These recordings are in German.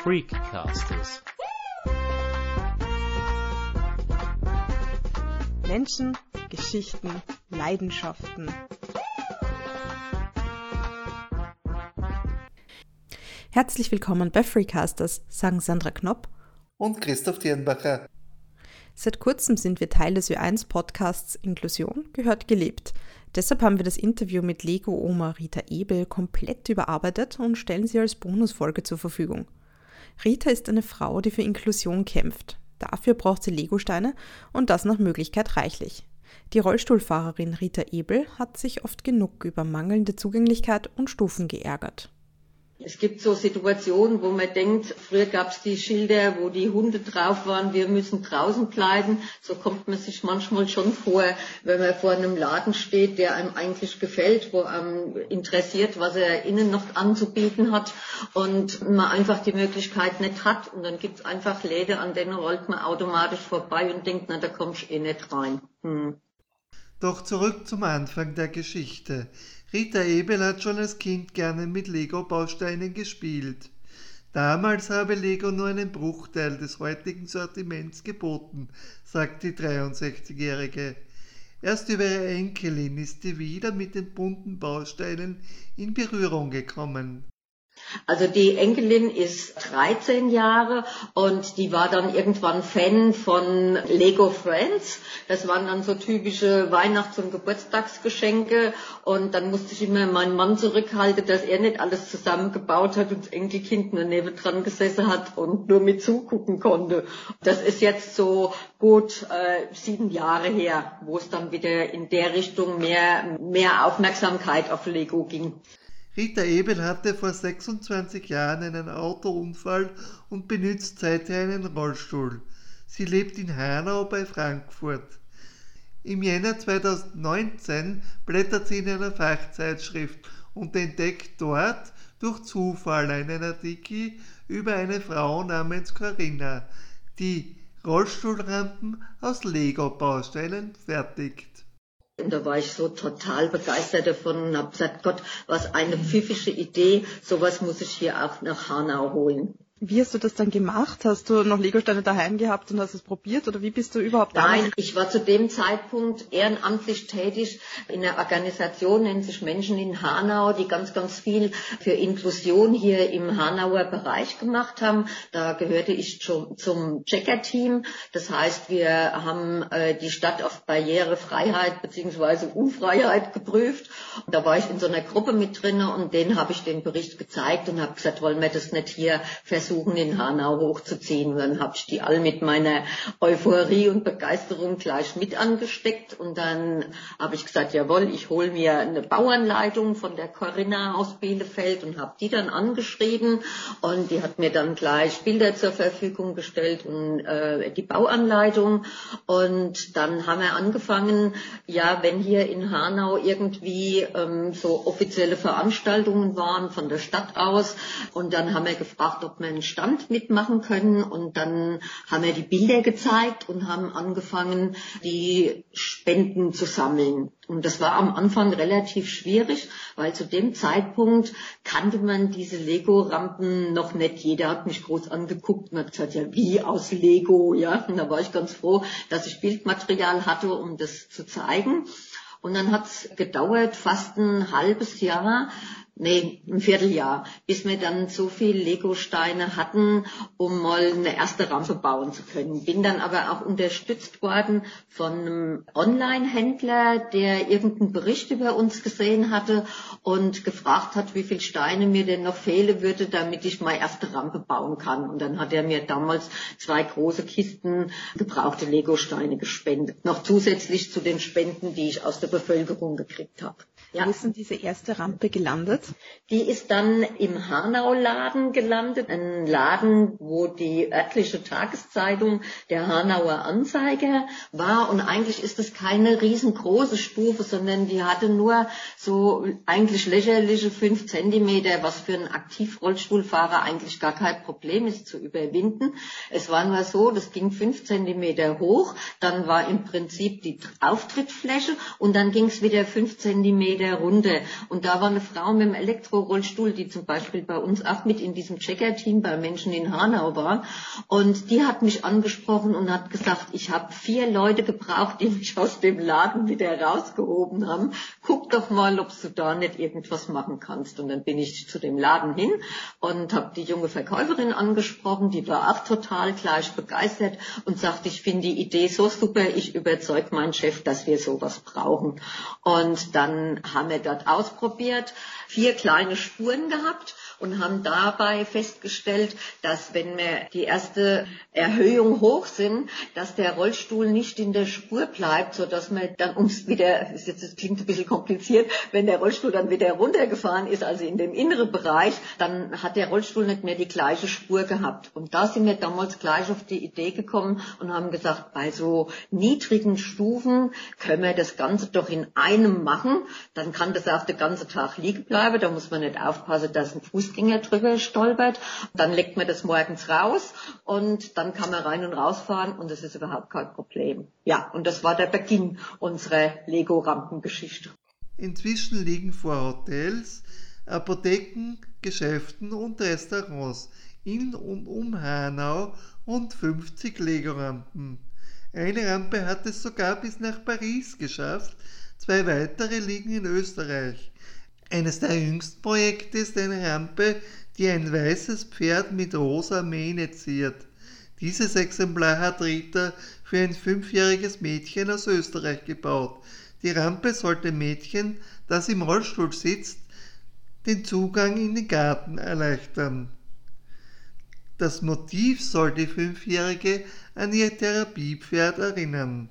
Freakcasters. Menschen, Geschichten, Leidenschaften. Herzlich willkommen bei Freakcasters, sagen Sandra Knopp und Christoph Dirnbacher. Seit kurzem sind wir Teil des Ö1-Podcasts Inklusion gehört gelebt. Deshalb haben wir das Interview mit Lego-Oma Rita Ebel komplett überarbeitet und stellen sie als Bonusfolge zur Verfügung. Rita ist eine Frau, die für Inklusion kämpft. Dafür braucht sie Legosteine und das nach Möglichkeit reichlich. Die Rollstuhlfahrerin Rita Ebel hat sich oft genug über mangelnde Zugänglichkeit und Stufen geärgert. Es gibt so Situationen, wo man denkt, früher gab es die Schilder, wo die Hunde drauf waren, wir müssen draußen bleiben. So kommt man sich manchmal schon vor, wenn man vor einem Laden steht, der einem eigentlich gefällt, wo einem interessiert, was er innen noch anzubieten hat und man einfach die Möglichkeit nicht hat. Und dann gibt es einfach Läden, an denen rollt man automatisch vorbei und denkt, na, da komme ich eh nicht rein. Doch zurück zum Anfang der Geschichte. Rita Ebel hat schon als Kind gerne mit Lego-Bausteinen gespielt. Damals habe Lego nur einen Bruchteil des heutigen Sortiments geboten, sagt die 63-Jährige. Erst über ihre Enkelin ist sie wieder mit den bunten Bausteinen in Berührung gekommen. Also die Enkelin ist 13 Jahre und die war dann irgendwann Fan von Lego Friends. Das waren dann so typische Weihnachts- und Geburtstagsgeschenke und dann musste ich immer meinen Mann zurückhalten, dass er nicht alles zusammengebaut hat und das Enkelkind nur nebendran gesessen hat und nur mit zugucken konnte. Das ist jetzt so gut 7 Jahre her, wo es dann wieder in der Richtung mehr Aufmerksamkeit auf Lego ging. Rita Ebel hatte vor 26 Jahren einen Autounfall und benutzt seither einen Rollstuhl. Sie lebt in Hanau bei Frankfurt. Im Jänner 2019 blättert sie in einer Fachzeitschrift und entdeckt dort durch Zufall einen Artikel über eine Frau namens Corinna, die Rollstuhlrampen aus Lego-Bausteinen fertigt. Und da war ich so total begeistert davon und habe gesagt, Gott, was eine pfiffige Idee, sowas muss ich hier auch nach Hanau holen. Wie hast du das dann gemacht? Hast du noch Legosteine daheim gehabt und hast es probiert oder wie bist du überhaupt da? Nein, ich war zu dem Zeitpunkt ehrenamtlich tätig in einer Organisation, nennt sich Menschen in Hanau, die ganz, ganz viel für Inklusion hier im Hanauer Bereich gemacht haben. Da gehörte ich zum Checker-Team. Das heißt, wir haben die Stadt auf Barrierefreiheit bzw. Unfreiheit geprüft. Und da war ich in so einer Gruppe mit drin und denen habe ich den Bericht gezeigt und habe gesagt, wollen wir das nicht hier versuchen in Hanau hochzuziehen. Und dann habe ich die alle mit meiner Euphorie und Begeisterung gleich mit angesteckt und dann habe ich gesagt, jawohl, ich hole mir eine Bauanleitung von der Corinna aus Bielefeld und habe die dann angeschrieben und die hat mir dann gleich Bilder zur Verfügung gestellt und die Bauanleitung und dann haben wir angefangen, ja, wenn hier in Hanau irgendwie so offizielle Veranstaltungen waren von der Stadt aus und dann haben wir gefragt, ob wir einen Stand mitmachen können und dann haben wir die Bilder gezeigt und haben angefangen, die Spenden zu sammeln. Und das war am Anfang relativ schwierig, weil zu dem Zeitpunkt kannte man diese Lego-Rampen noch nicht. Jeder hat mich groß angeguckt und hat gesagt, ja, wie aus Lego, ja. Und da war ich ganz froh, dass ich Bildmaterial hatte, um das zu zeigen. Und dann hat es gedauert, fast ein halbes Jahr, ein Vierteljahr, bis wir dann so viel Legosteine hatten, um mal eine erste Rampe bauen zu können. Bin dann aber auch unterstützt worden von einem Online-Händler, der irgendeinen Bericht über uns gesehen hatte und gefragt hat, wie viele Steine mir denn noch fehlen würde, damit ich meine erste Rampe bauen kann. Und dann hat er mir damals 2 große Kisten gebrauchte Legosteine gespendet, noch zusätzlich zu den Spenden, die ich aus der Bevölkerung gekriegt habe. Ja. Wo ist denn diese erste Rampe gelandet? Die ist dann im Hanau-Laden gelandet, ein Laden, wo die örtliche Tageszeitung der Hanauer Anzeiger war und eigentlich ist es keine riesengroße Stufe, sondern die hatte nur so eigentlich lächerliche 5 Zentimeter, was für einen Aktivrollstuhlfahrer eigentlich gar kein Problem ist zu überwinden. Es war nur so, das ging 5 Zentimeter hoch, dann war im Prinzip die Auftrittfläche und dann ging es wieder 5 Zentimeter runter und da war eine Frau mit dem Elektrorollstuhl, die zum Beispiel bei uns auch mit in diesem Checker-Team bei Menschen in Hanau war. Und die hat mich angesprochen und hat gesagt, ich habe 4 Leute gebraucht, die mich aus dem Laden wieder rausgehoben haben. Guck doch mal, ob du da nicht irgendwas machen kannst. Und dann bin ich zu dem Laden hin und habe die junge Verkäuferin angesprochen, die war auch total gleich begeistert und sagte, ich finde die Idee so super, ich überzeuge meinen Chef, dass wir sowas brauchen. Und dann haben wir dort ausprobiert, 4 kleine Spuren gehabt und haben dabei festgestellt, dass wenn wir die erste Erhöhung hoch sind, dass der Rollstuhl nicht in der Spur bleibt, sodass man dann ums wieder, das klingt ein bisschen kompliziert, wenn der Rollstuhl dann wieder runtergefahren ist, also in dem inneren Bereich, dann hat der Rollstuhl nicht mehr die gleiche Spur gehabt. Und da sind wir damals gleich auf die Idee gekommen und haben gesagt, bei so niedrigen Stufen können wir das Ganze doch in einem machen, dann kann das auch den ganzen Tag liegen bleiben, da muss man nicht aufpassen, dass ein Fuß drüber stolpert, dann legt man das morgens raus und dann kann man rein und rausfahren und das ist überhaupt kein Problem. Ja, und das war der Beginn unserer Lego-Rampengeschichte. Inzwischen liegen vor Hotels, Apotheken, Geschäften und Restaurants in und um Hanau rund 50 Lego-Rampen. Eine Rampe hat es sogar bis nach Paris geschafft, 2 weitere liegen in Österreich. Eines der jüngsten Projekte ist eine Rampe, die ein weißes Pferd mit rosa Mähne ziert. Dieses Exemplar hat Rita für ein 5-jähriges Mädchen aus Österreich gebaut. Die Rampe soll dem Mädchen, das im Rollstuhl sitzt, den Zugang in den Garten erleichtern. Das Motiv soll die 5-Jährige an ihr Therapiepferd erinnern.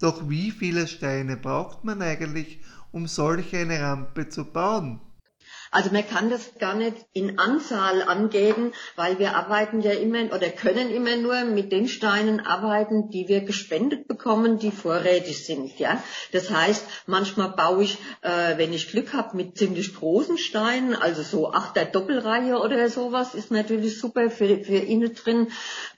Doch wie viele Steine braucht man eigentlich, um solch eine Rampe zu bauen? Also man kann das gar nicht in Anzahl angeben, weil wir arbeiten ja immer oder können immer nur mit den Steinen arbeiten, die wir gespendet bekommen, die vorrätig sind. Ja? Das heißt, manchmal baue ich, wenn ich Glück habe, mit ziemlich großen Steinen, also so 8er Doppelreihe oder sowas, ist natürlich super für innen drin.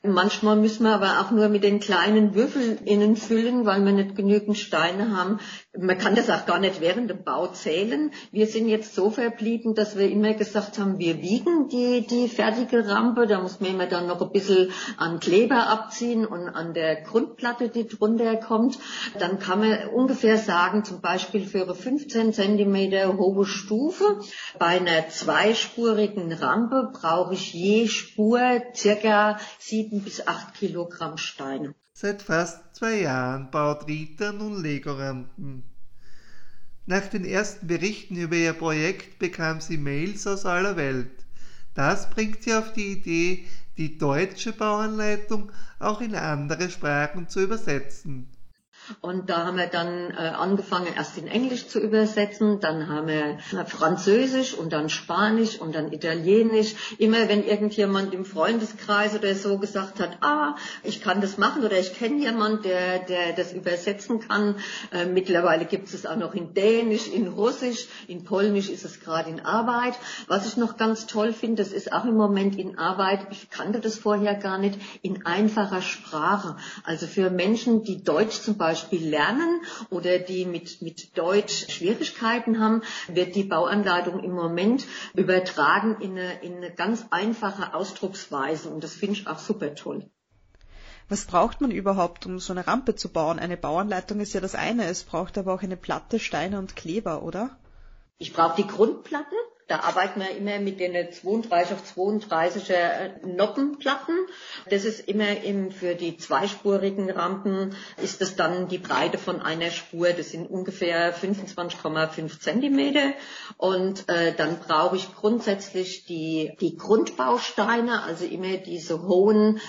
Manchmal müssen wir aber auch nur mit den kleinen Würfeln innen füllen, weil wir nicht genügend Steine haben. Man kann das auch gar nicht während dem Bau zählen. Wir sind jetzt so verblieben, dass wir immer gesagt haben, wir wiegen die fertige Rampe. Da muss man immer dann noch ein bisschen an Kleber abziehen und an der Grundplatte, die drunter kommt. Dann kann man ungefähr sagen, zum Beispiel für eine 15 cm hohe Stufe bei einer 2-spurigen Rampe brauche ich je Spur ca. 7 bis 8 Kilogramm Steine. Seit fast 2 Jahren baut Rita nun Lego-Rampen. Nach den ersten Berichten über ihr Projekt bekam sie Mails aus aller Welt. Das bringt sie auf die Idee, die deutsche Bauanleitung auch in andere Sprachen zu übersetzen. Und da haben wir dann angefangen, erst in Englisch zu übersetzen, dann haben wir Französisch und dann Spanisch und dann Italienisch. Immer wenn irgendjemand im Freundeskreis oder so gesagt hat, ich kann das machen oder ich kenne jemanden, der das übersetzen kann. Mittlerweile gibt es auch noch in Dänisch, in Russisch, in Polnisch ist es gerade in Arbeit. Was ich noch ganz toll finde, das ist auch im Moment in Arbeit, ich kannte das vorher gar nicht, in einfacher Sprache. Also für Menschen, die Deutsch zum Beispiel lernen oder die mit Deutsch Schwierigkeiten haben, wird die Bauanleitung im Moment übertragen in eine ganz einfache Ausdrucksweise und das finde ich auch super toll. Was braucht man überhaupt, um so eine Rampe zu bauen? Eine Bauanleitung ist ja das eine, es braucht aber auch eine Platte, Steine und Kleber, oder? Ich brauche die Grundplatte. Da arbeiten wir immer mit den 32 auf 32er Noppenplatten. Das ist immer für die 2-spurigen Rampen ist das dann die Breite von einer Spur. Das sind ungefähr 25,5 Zentimeter. Und dann brauche ich grundsätzlich die Grundbausteine, also immer diese hohen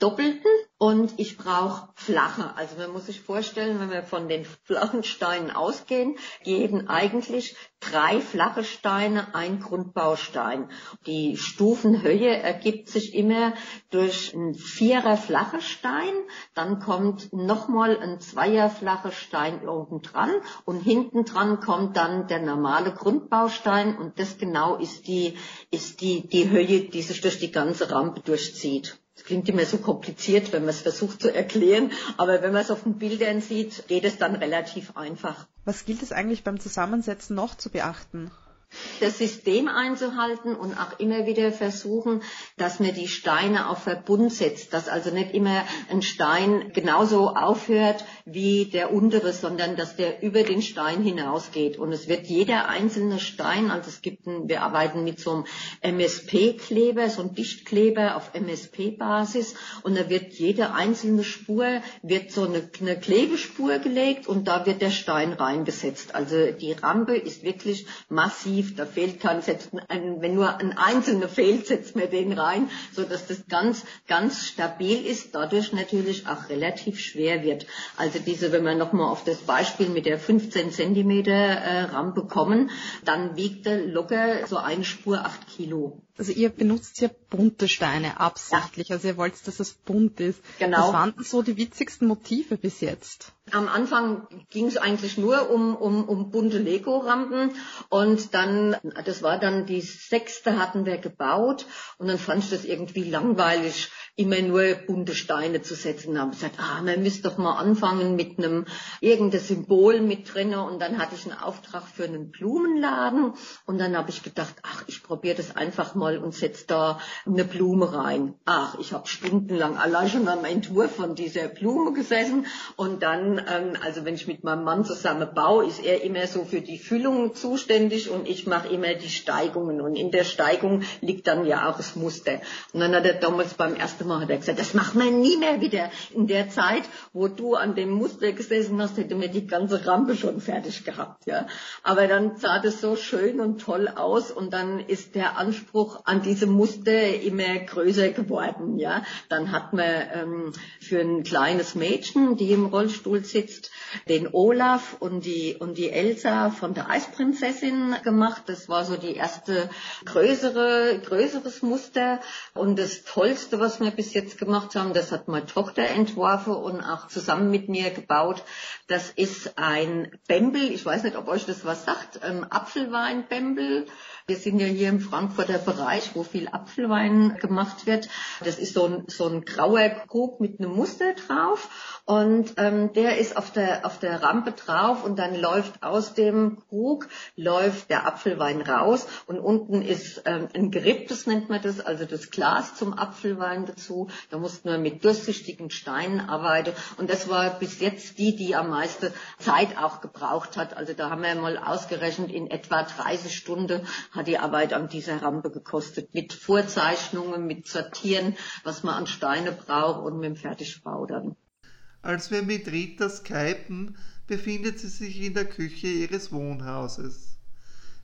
Doppelten. Und ich brauche flache. Also man muss sich vorstellen, wenn wir von den flachen Steinen ausgehen, geben eigentlich 3 flache Steine, 1 Grundbaustein. Die Stufenhöhe ergibt sich immer durch einen 4er flacher Stein, dann kommt nochmal ein 2er flacher Stein oben dran und hinten dran kommt dann der normale Grundbaustein und das genau ist die Höhe, die sich durch die ganze Rampe durchzieht. Das klingt immer so kompliziert, wenn man es versucht zu erklären, aber wenn man es auf den Bildern sieht, geht es dann relativ einfach. Was gilt es eigentlich beim Zusammensetzen noch zu beachten? das System einzuhalten und auch immer wieder versuchen, dass man die Steine auf Verbund setzt, dass also nicht immer ein Stein genauso aufhört wie der untere, sondern dass der über den Stein hinausgeht. Und es wird jeder einzelne Stein, also es gibt, wir arbeiten mit so einem MSP-Kleber, so einem Dichtkleber auf MSP-Basis, und da wird jede einzelne Spur, wird so eine Klebespur gelegt und da wird der Stein reingesetzt. Also die Rampe ist wirklich massiv. Da fehlt kein, selbst ein, wenn nur ein Einzelner fehlt, setzt man den rein, sodass das ganz, ganz stabil ist, dadurch natürlich auch relativ schwer wird. Also diese, wenn wir nochmal auf das Beispiel mit der 15 cm Rampe kommen, dann wiegt er locker so eine Spur 8 Kilo. Also ihr benutzt ja bunte Steine absichtlich, ja. Also ihr wollt, dass es bunt ist. Genau. Was waren denn so die witzigsten Motive bis jetzt? Am Anfang ging es eigentlich nur um bunte Lego-Rampen und dann, das war dann die 6. hatten wir gebaut und dann fand ich das irgendwie langweilig, immer nur bunte Steine zu setzen. Da habe ich gesagt, man müsste doch mal anfangen mit einem irgendein Symbol mit drin, und dann hatte ich einen Auftrag für einen Blumenladen und dann habe ich gedacht, ich probiere das einfach mal und setze da eine Blume rein. Ich habe stundenlang allein schon am Entwurf von dieser Blume gesessen und dann, also wenn ich mit meinem Mann zusammen baue, ist er immer so für die Füllung zuständig und ich mache immer die Steigungen, und in der Steigung liegt dann ja auch das Muster. Und dann hat er damals beim ersten Mal hat er gesagt, das machen wir nie mehr wieder. In der Zeit, wo du an dem Muster gesessen hast, hätte mir die ganze Rampe schon fertig gehabt. Ja. Aber dann sah das so schön und toll aus und dann ist der Anspruch an diese Muster immer größer geworden. Ja. Dann hat man für ein kleines Mädchen, die im Rollstuhl sitzt, den Olaf und die Elsa von der Eisprinzessin gemacht. Das war so die erste größeres Muster. Und das Tollste, was wir bis jetzt gemacht haben, das hat meine Tochter entworfen und auch zusammen mit mir gebaut. Das ist ein Bembel, ich weiß nicht, ob euch das was sagt, Apfelwein-Bembel. Wir sind ja hier im Frankfurter Bereich, wo viel Apfelwein gemacht wird. Das ist so ein grauer Krug mit einem Muster drauf und der ist auf der Rampe drauf und dann läuft aus dem Krug der Apfelwein raus und unten ist ein Geripp, das nennt man das, also das Glas zum Apfelwein dazu. Da mussten wir mit durchsichtigen Steinen arbeiten und das war bis jetzt die am meisten Zeit auch gebraucht hat. Also da haben wir mal ausgerechnet, in etwa 30 Stunden hat die Arbeit an dieser Rampe gekostet, mit Vorzeichnungen, mit Sortieren, was man an Steine braucht und mit dem Fertigbau dann. Als wir mit Rita skypen, befindet sie sich in der Küche ihres Wohnhauses.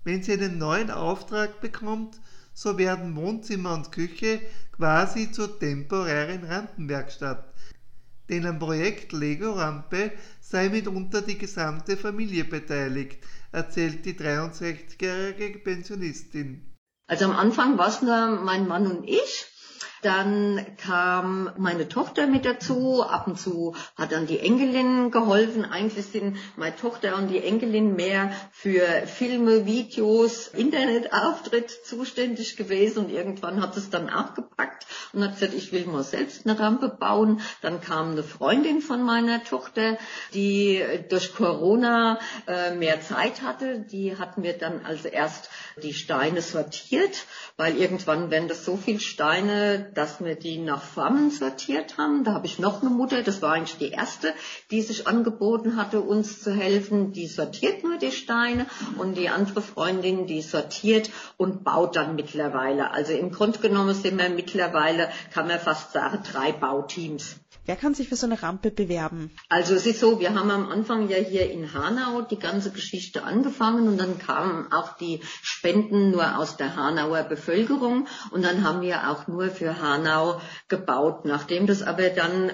Wenn sie einen neuen Auftrag bekommt, so werden Wohnzimmer und Küche quasi zur temporären Rampenwerkstatt. Denn am Projekt Lego-Rampe sei mitunter die gesamte Familie beteiligt, erzählt die 63-jährige Pensionistin. Also am Anfang war es nur mein Mann und ich. Dann kam meine Tochter mit dazu, ab und zu hat dann die Enkelin geholfen. Eigentlich sind meine Tochter und die Enkelin mehr für Filme, Videos, Internetauftritt zuständig gewesen und irgendwann hat es dann auch gepackt und hat gesagt, ich will mal selbst eine Rampe bauen. Dann kam eine Freundin von meiner Tochter, die durch Corona mehr Zeit hatte. Die hat mir dann also erst die Steine sortiert, weil irgendwann werden das so viele Steine, dass wir die nach Farben sortiert haben. Da habe ich noch eine Mutter, das war eigentlich die erste, die sich angeboten hatte, uns zu helfen. Die sortiert nur die Steine und die andere Freundin, die sortiert und baut dann mittlerweile. Also im Grunde genommen sind wir mittlerweile, kann man fast sagen, 3 Bauteams. Wer kann sich für so eine Rampe bewerben? Also es ist so, wir haben am Anfang ja hier in Hanau die ganze Geschichte angefangen und dann kamen auch die Spenden nur aus der Hanauer Bevölkerung und dann haben wir auch nur für Hanau gebaut. Nachdem das aber dann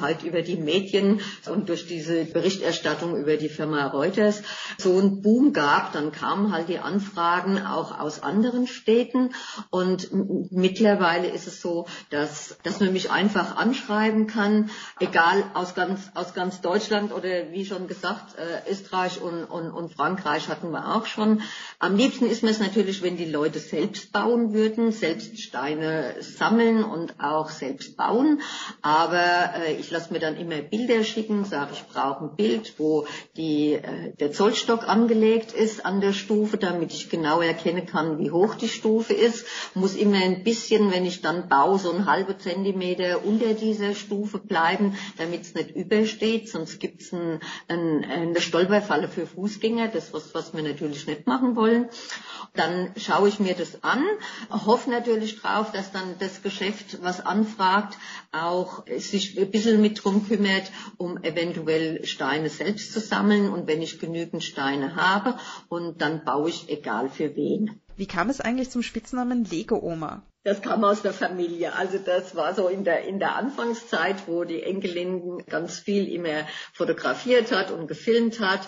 halt über die Medien und durch diese Berichterstattung über die Firma Reuters so einen Boom gab, dann kamen halt die Anfragen auch aus anderen Städten und mittlerweile ist es so, dass man mich einfach anschreiben kann, egal aus ganz Deutschland oder wie schon gesagt, Österreich und Frankreich hatten wir auch schon. Am liebsten ist mir es natürlich, wenn die Leute selbst bauen würden, selbst Steine sammeln und auch selbst bauen, aber ich lasse mir dann immer Bilder schicken, sage, ich brauche ein Bild, wo der Zollstock angelegt ist an der Stufe, damit ich genau erkennen kann, wie hoch die Stufe ist. Muss immer ein bisschen, wenn ich dann baue, so einen halben Zentimeter unter dieser Stufe bleiben, damit es nicht übersteht, sonst gibt es eine Stolperfalle für Fußgänger, das ist was wir natürlich nicht machen wollen. Dann schaue ich mir das an, hoffe natürlich drauf, dass dann das Geschäft, was anfragt, auch sich ein bisschen mit drum kümmert, um eventuell Steine selbst zu sammeln, und wenn ich genügend Steine habe, und dann baue ich egal für wen. Wie kam es eigentlich zum Spitznamen Lego-Oma? Das kam aus der Familie. Also das war so in der Anfangszeit, wo die Enkelin ganz viel immer fotografiert hat und gefilmt hat.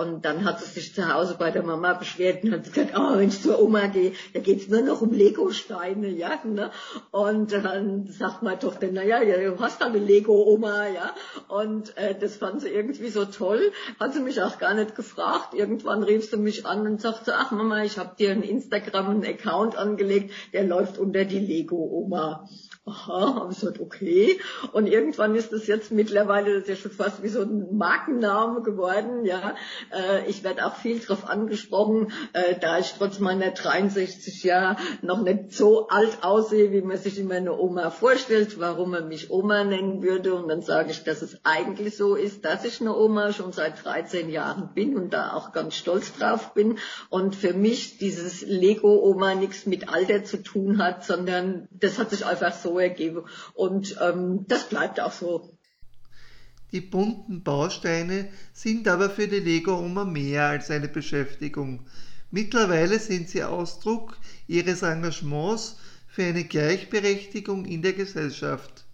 Und dann hat sie sich zu Hause bei der Mama beschwert und hat gesagt, oh, wenn ich zur Oma gehe, da geht's nur noch um Lego-Steine, ja, ne? Und dann sagt meine Tochter, naja, du hast da eine Lego-Oma, ja. Und das fand sie irgendwie so toll. Hat sie mich auch gar nicht gefragt. Irgendwann rief sie mich an und sagte, ach Mama, ich habe dir einen Instagram-Account angelegt, der läuft unter die Lego-Oma. Aha, habe ich gesagt, okay. Und irgendwann ist das jetzt mittlerweile, das ist ja schon fast wie so ein Markenname geworden, ja. Ich werde auch viel drauf angesprochen, da ich trotz meiner 63 Jahre noch nicht so alt aussehe, wie man sich immer eine Oma vorstellt, warum man mich Oma nennen würde. Und dann sage ich, dass es eigentlich so ist, dass ich eine Oma schon seit 13 Jahren bin und da auch ganz stolz drauf bin. Und für mich dieses Lego-Oma nichts mit Alter zu tun hat, sondern das hat sich einfach so ergeben, und das bleibt auch so. Die bunten Bausteine sind aber für die Lego-Oma mehr als eine Beschäftigung. Mittlerweile sind sie Ausdruck ihres Engagements für eine Gleichberechtigung in der Gesellschaft.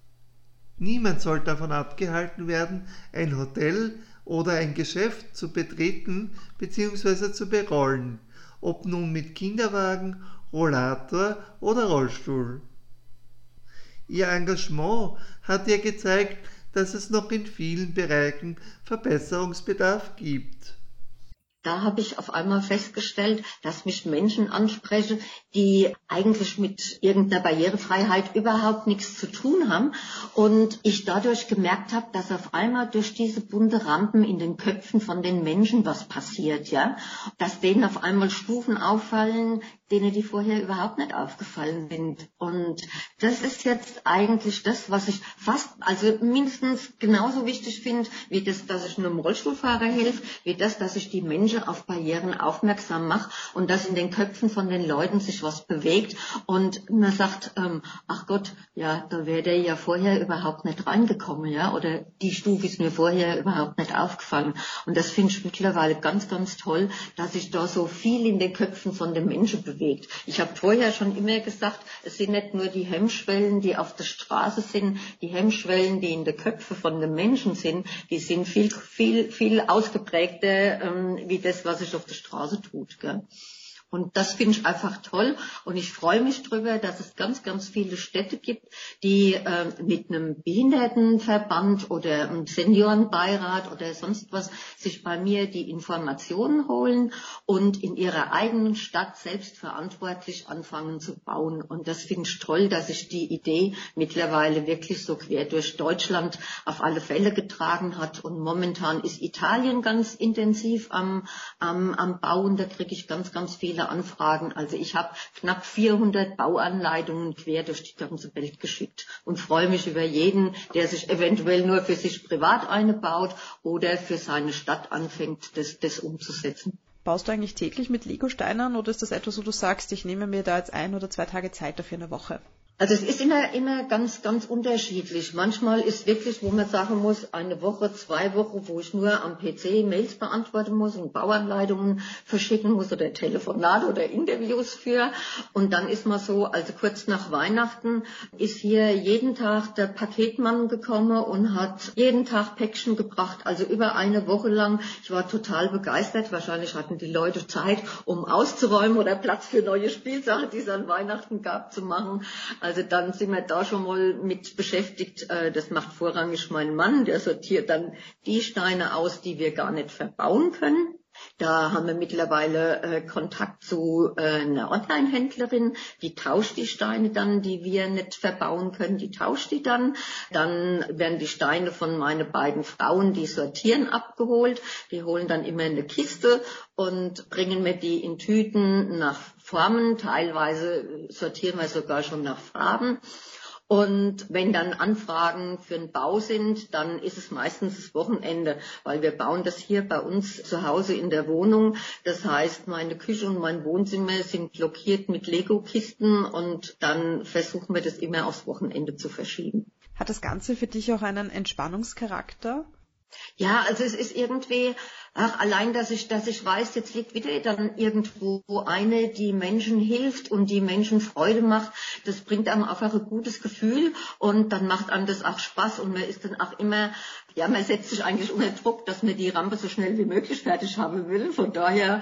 Niemand soll davon abgehalten werden, ein Hotel oder ein Geschäft zu betreten bzw. zu berollen, ob nun mit Kinderwagen, Rollator oder Rollstuhl. Ihr Engagement hat ihr gezeigt, dass es noch in vielen Bereichen Verbesserungsbedarf gibt. Da habe ich auf einmal festgestellt, dass mich Menschen ansprechen, die eigentlich mit irgendeiner Barrierefreiheit überhaupt nichts zu tun haben. Und ich dadurch gemerkt habe, dass auf einmal durch diese bunte Rampen in den Köpfen von den Menschen was passiert, ja. Dass denen auf einmal Stufen auffallen, denen die vorher überhaupt nicht aufgefallen sind. Und das ist jetzt eigentlich das, was ich mindestens genauso wichtig finde, wie das, dass ich einem Rollstuhlfahrer helfe, wie das, dass ich die Menschen auf Barrieren aufmerksam mache und dass in den Köpfen von den Leuten sich was bewegt und man sagt, ach Gott, ja, da wäre der ja vorher überhaupt nicht reingekommen, ja, oder die Stufe ist mir vorher überhaupt nicht aufgefallen. Und das finde ich mittlerweile ganz, ganz toll, dass sich da so viel in den Köpfen von den Menschen bewegt. Ich habe vorher schon immer gesagt, es sind nicht nur die Hemmschwellen, die auf der Straße sind, die Hemmschwellen, die in den Köpfen von den Menschen sind, die sind viel, viel, viel ausgeprägter, wie das, was sich auf der Straße tut, gell. Und das finde ich einfach toll, und ich freue mich drüber, dass es ganz, ganz viele Städte gibt, die mit einem Behindertenverband oder einem Seniorenbeirat oder sonst was sich bei mir die Informationen holen und in ihrer eigenen Stadt selbstverantwortlich anfangen zu bauen. Und das finde ich toll, dass sich die Idee mittlerweile wirklich so quer durch Deutschland auf alle Fälle getragen hat. Und momentan ist Italien ganz intensiv am Bauen, da kriege ich ganz, ganz viele Anfragen. Also ich habe knapp 400 Bauanleitungen quer durch die ganze Welt geschickt und freue mich über jeden, der sich eventuell nur für sich privat eine baut oder für seine Stadt anfängt, das umzusetzen. Baust du eigentlich täglich mit Legosteinen, oder ist das etwas, wo du sagst, ich nehme mir da jetzt 1 oder 2 Tage Zeit dafür, eine Woche? Also es ist immer ganz, ganz unterschiedlich. Manchmal ist wirklich, wo man sagen muss, 1 Woche, 2 Wochen, wo ich nur am PC Mails beantworten muss und Bauanleitungen verschicken muss oder Telefonate oder Interviews führe. Und dann ist man so, also kurz nach Weihnachten ist hier jeden Tag der Paketmann gekommen und hat jeden Tag Päckchen gebracht. Also über 1 Woche lang. Ich war total begeistert. Wahrscheinlich hatten die Leute Zeit, um auszuräumen oder Platz für neue Spielsachen, die es an Weihnachten gab, zu machen. Also dann sind wir da schon mal mit beschäftigt. Das macht vorrangig mein Mann, der sortiert dann die Steine aus, die wir gar nicht verbauen können. Da haben wir mittlerweile Kontakt zu einer Online-Händlerin, die tauscht die Steine dann, die wir nicht verbauen können, die tauscht die dann. Dann werden die Steine von meinen beiden Frauen, die sortieren, abgeholt. Die holen dann immer eine Kiste und bringen mir die in Tüten nach Formen. Teilweise sortieren wir sogar schon nach Farben. Und wenn dann Anfragen für den Bau sind, dann ist es meistens das Wochenende, weil wir bauen das hier bei uns zu Hause in der Wohnung. Das heißt, meine Küche und mein Wohnzimmer sind blockiert mit Lego-Kisten und dann versuchen wir das immer aufs Wochenende zu verschieben. Hat das Ganze für dich auch einen Entspannungscharakter? Ja, also es ist irgendwie, allein, dass ich weiß, jetzt liegt wieder dann irgendwo eine, die Menschen hilft und die Menschen Freude macht, das bringt einem einfach ein gutes Gefühl und dann macht einem das auch Spaß und man ist dann auch immer, ja, man setzt sich eigentlich unter Druck, dass man die Rampe so schnell wie möglich fertig haben will. Von daher,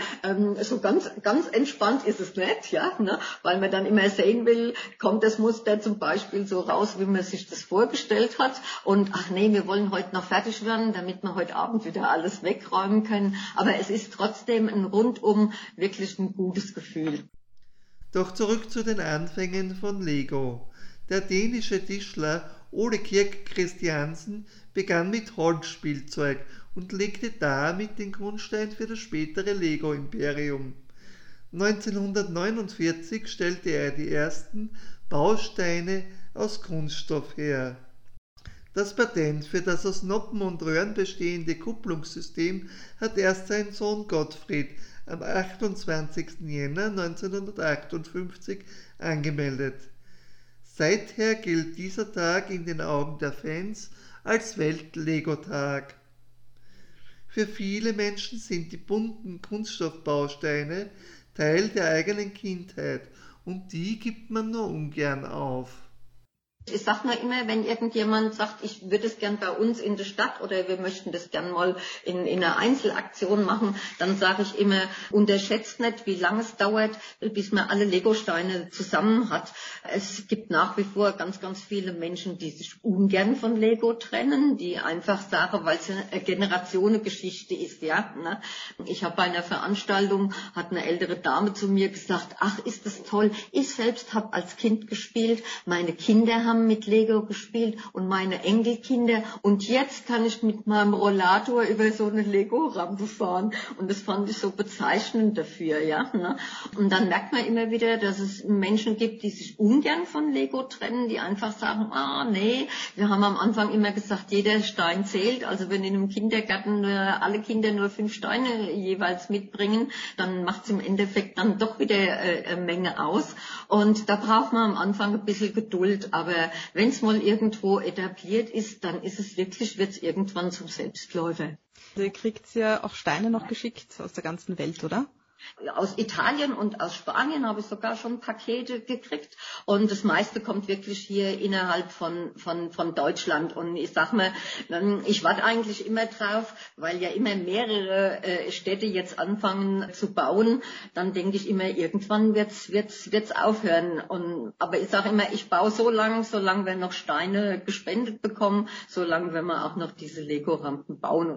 so ganz, ganz entspannt ist es nicht, ja, ne? Weil man dann immer sehen will, kommt das Muster zum Beispiel so raus, wie man sich das vorgestellt hat und ach nee, wir wollen heute noch fertig werden, damit wir heute Abend wieder alles wegräumen können, aber es ist trotzdem ein rundum wirklich ein gutes Gefühl. Doch zurück zu den Anfängen von Lego. Der dänische Tischler Ole Kirk Christiansen begann mit Holzspielzeug und legte damit den Grundstein für das spätere Lego-Imperium. 1949 stellte er die ersten Bausteine aus Kunststoff her. Das Patent für das aus Noppen und Röhren bestehende Kupplungssystem hat erst sein Sohn Gottfried am 28. Jänner 1958 angemeldet. Seither gilt dieser Tag in den Augen der Fans als Welt-Lego-Tag. Für viele Menschen sind die bunten Kunststoffbausteine Teil der eigenen Kindheit und die gibt man nur ungern auf. Ich sage nur immer, wenn irgendjemand sagt, ich würde es gern bei uns in der Stadt oder wir möchten das gern mal in einer Einzelaktion machen, dann sage ich immer, unterschätzt nicht, wie lange es dauert, bis man alle Legosteine zusammen hat. Es gibt nach wie vor ganz, ganz viele Menschen, die sich ungern von Lego trennen, die einfach sagen, weil es eine Generationengeschichte ist. Ja, ne? Ich habe bei einer Veranstaltung, hat eine ältere Dame zu mir gesagt, ach, ist das toll, ich selbst habe als Kind gespielt, meine Kinder haben mit Lego gespielt und meine Enkelkinder und jetzt kann ich mit meinem Rollator über so eine Lego-Rampe fahren und das fand ich so bezeichnend dafür, ja, ne? Und dann merkt man immer wieder, dass es Menschen gibt, die sich ungern von Lego trennen, die einfach sagen, nee, wir haben am Anfang immer gesagt, jeder Stein zählt, also wenn in einem Kindergarten alle Kinder nur 5 Steine jeweils mitbringen, dann macht es im Endeffekt dann doch wieder eine Menge aus und da braucht man am Anfang ein bisschen Geduld, aber wenn es mal irgendwo etabliert ist, dann ist es wirklich, wird es irgendwann zum Selbstläufer. Ihr kriegt ja auch Steine noch geschickt aus der ganzen Welt, oder? Aus Italien und aus Spanien habe ich sogar schon Pakete gekriegt und das meiste kommt wirklich hier innerhalb von Deutschland und ich sag mal, ich warte eigentlich immer drauf, weil ja immer mehrere Städte jetzt anfangen zu bauen, dann denke ich immer, irgendwann wird's aufhören und, aber ich sage immer, ich baue so lange wir noch Steine gespendet bekommen, so lange werden wir auch noch diese Lego-Rampen bauen.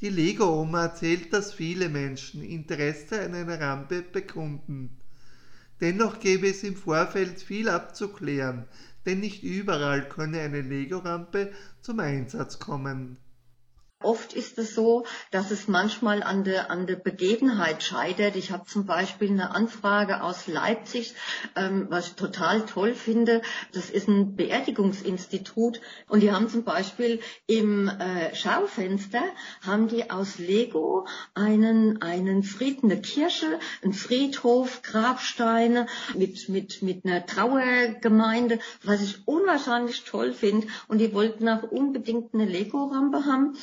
Die Lego-Oma erzählt, dass viele Menschen Interesse an einer Rampe bekunden. Dennoch gäbe es im Vorfeld viel abzuklären, denn nicht überall könne eine Lego-Rampe zum Einsatz kommen. Oft ist es so, dass es manchmal an der Begebenheit scheitert. Ich habe zum Beispiel eine Anfrage aus Leipzig, was ich total toll finde. Das ist ein Beerdigungsinstitut und die haben zum Beispiel im Schaufenster haben die aus Lego einen Frieden, eine Kirche, einen Friedhof, Grabsteine mit einer Trauergemeinde, was ich unwahrscheinlich toll finde. Und die wollten auch unbedingt eine Lego-Rampe haben.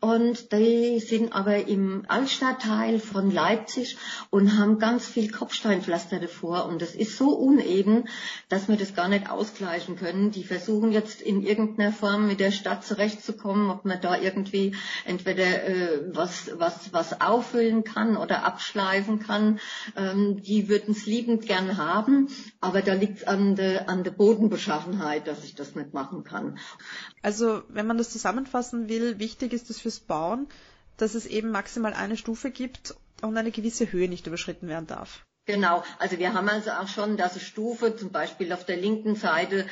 Und die sind aber im Altstadtteil von Leipzig und haben ganz viel Kopfsteinpflaster davor. Und das ist so uneben, dass wir das gar nicht ausgleichen können. Die versuchen jetzt in irgendeiner Form mit der Stadt zurechtzukommen, ob man da irgendwie entweder was auffüllen kann oder abschleifen kann. Die würden es liebend gern haben, aber da liegt es an der Bodenbeschaffenheit, dass ich das nicht machen kann. Also wenn man das zusammenfassen will, wichtig ist es fürs Bauen, dass es eben maximal eine Stufe gibt und eine gewisse Höhe nicht überschritten werden darf. Genau, also wir haben also auch schon, dass eine Stufe zum Beispiel auf der linken Seite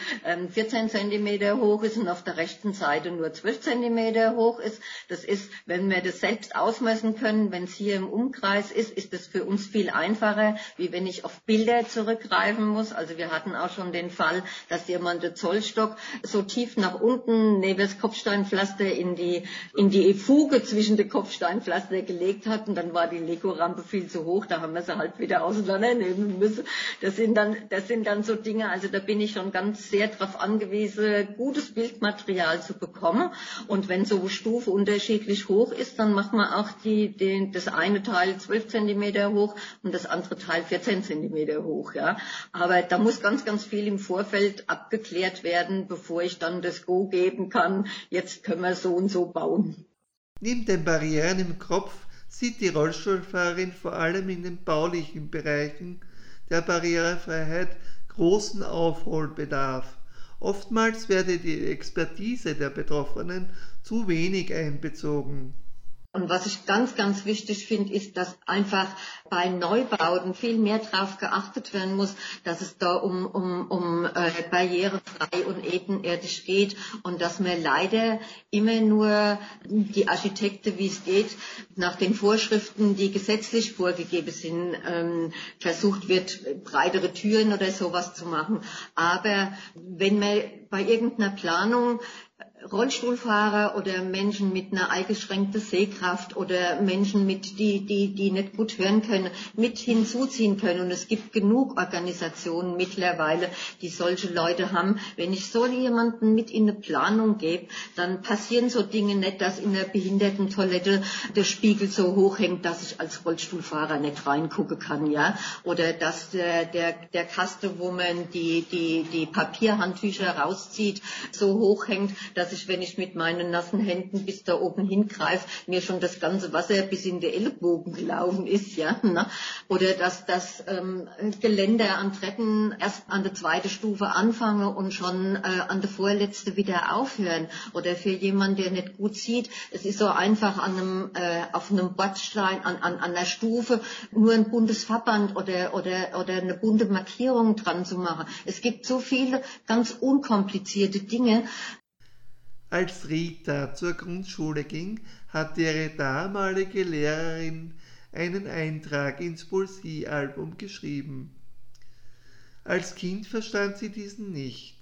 14 cm hoch ist und auf der rechten Seite nur 12 cm hoch ist. Das ist, wenn wir das selbst ausmessen können, wenn es hier im Umkreis ist, ist das für uns viel einfacher, wie wenn ich auf Bilder zurückgreifen muss. Also wir hatten auch schon den Fall, dass jemand den Zollstock so tief nach unten neben das Kopfsteinpflaster in die Fuge zwischen den Kopfsteinpflaster gelegt hat und dann war die Lego-Rampe viel zu hoch, da haben wir sie halt wieder aus nehmen müssen. Das sind dann so Dinge, also da bin ich schon ganz sehr darauf angewiesen, gutes Bildmaterial zu bekommen. Und wenn so eine Stufe unterschiedlich hoch ist, dann macht man auch das eine Teil 12 cm hoch und das andere Teil 14 cm hoch. Ja. Aber da muss ganz, ganz viel im Vorfeld abgeklärt werden, bevor ich dann das Go geben kann, jetzt können wir so und so bauen. Neben den Barrieren im Kopf sieht die Rollstuhlfahrerin vor allem in den baulichen Bereichen der Barrierefreiheit großen Aufholbedarf. Oftmals werde die Expertise der Betroffenen zu wenig einbezogen. Und was ich ganz, ganz wichtig finde, ist, dass einfach bei Neubauten viel mehr darauf geachtet werden muss, dass es da um barrierefrei und ebenerdig geht und dass man leider immer nur die Architekten, wie es geht, nach den Vorschriften, die gesetzlich vorgegeben sind, versucht wird, breitere Türen oder sowas zu machen. Aber wenn man bei irgendeiner Planung Rollstuhlfahrer oder Menschen mit einer eingeschränkten Sehkraft oder Menschen mit die nicht gut hören können, mit hinzuziehen können. Und es gibt genug Organisationen mittlerweile, die solche Leute haben. Wenn ich so jemanden mit in eine Planung gebe, dann passieren so Dinge nicht, dass in der Behindertentoilette der Spiegel so hoch hängt, dass ich als Rollstuhlfahrer nicht reingucken kann, ja? Oder dass der Kasten, wo man die Papierhandtücher rauszieht, so hoch hängt, dass ich, wenn ich mit meinen nassen Händen bis da oben hingreife, mir schon das ganze Wasser bis in die Ellenbogen gelaufen ist, ja, ne? Oder dass das Geländer an Treppen erst an der zweiten Stufe anfange und schon an der vorletzten wieder aufhören. Oder für jemanden, der nicht gut sieht, es ist so einfach auf einem Bordstein, an einer Stufe nur ein buntes Farbband oder eine bunte Markierung dran zu machen. Es gibt so viele ganz unkomplizierte Dinge. Als Rita zur Grundschule ging, hatte ihre damalige Lehrerin einen Eintrag ins Poesiealbum geschrieben. Als Kind verstand sie diesen nicht.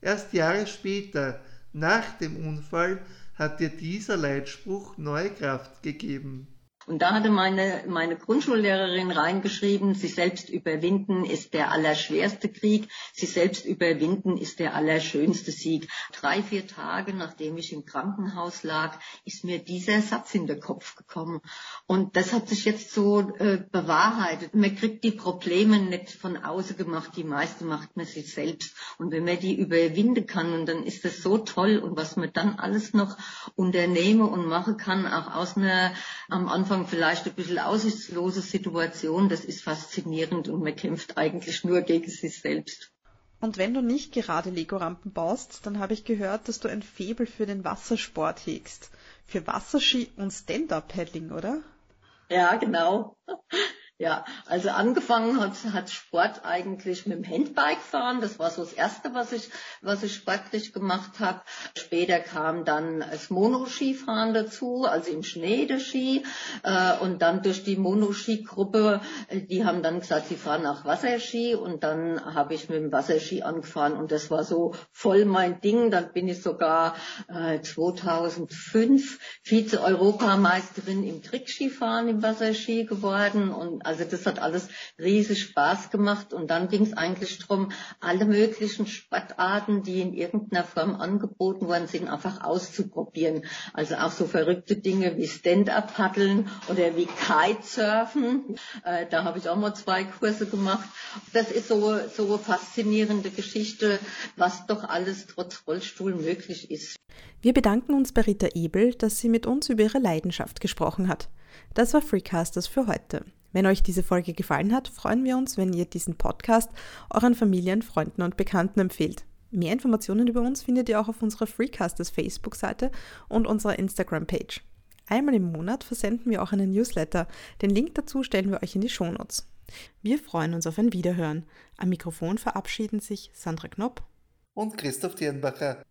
Erst Jahre später, nach dem Unfall, hat ihr dieser Leitspruch neue Kraft gegeben. Und da hatte meine Grundschullehrerin reingeschrieben, sich selbst überwinden ist der allerschwerste Krieg, sich selbst überwinden ist der allerschönste Sieg. 3-4 Tage, nachdem ich im Krankenhaus lag, ist mir dieser Satz in den Kopf gekommen. Und das hat sich jetzt so bewahrheitet. Man kriegt die Probleme nicht von außen gemacht, die meisten macht man sich selbst. Und wenn man die überwinden kann, und dann ist das so toll. Und was man dann alles noch unternehmen und machen kann, auch aus einer am Anfang vielleicht ein bisschen aussichtslose Situation, das ist faszinierend und man kämpft eigentlich nur gegen sich selbst. Und wenn du nicht gerade Lego-Rampen baust, dann habe ich gehört, dass du ein Faible für den Wassersport hegst. Für Wasserski und Stand-Up-Paddling, oder? Ja, genau. Ja, also angefangen hat Sport eigentlich mit dem Handbike-Fahren. Das war so das Erste, was ich sportlich gemacht habe. Später kam dann das Monoskifahren dazu, also im Schnee der Ski. Und dann durch die Monoski-Gruppe, die haben dann gesagt, sie fahren nach Wasserski. Und dann habe ich mit dem Wasserski angefahren und das war so voll mein Ding. Dann bin ich sogar 2005 Vize-Europameisterin im Trickskifahren im Wasserski geworden. Und also das hat alles riesig Spaß gemacht und dann ging es eigentlich darum, alle möglichen Sportarten, die in irgendeiner Form angeboten worden sind, einfach auszuprobieren. Also auch so verrückte Dinge wie Stand-Up-Paddeln oder wie Kitesurfen. Da habe ich auch mal 2 Kurse gemacht. Das ist so eine faszinierende Geschichte, was doch alles trotz Rollstuhl möglich ist. Wir bedanken uns bei Rita Ebel, dass sie mit uns über ihre Leidenschaft gesprochen hat. Das war Freakcasters für heute. Wenn euch diese Folge gefallen hat, freuen wir uns, wenn ihr diesen Podcast euren Familien, Freunden und Bekannten empfehlt. Mehr Informationen über uns findet ihr auch auf unserer Freakcasters Facebook-Seite und unserer Instagram-Page. Einmal im Monat versenden wir auch einen Newsletter. Den Link dazu stellen wir euch in die Shownotes. Wir freuen uns auf ein Wiederhören. Am Mikrofon verabschieden sich Sandra Knopp und Christoph Dirnbacher.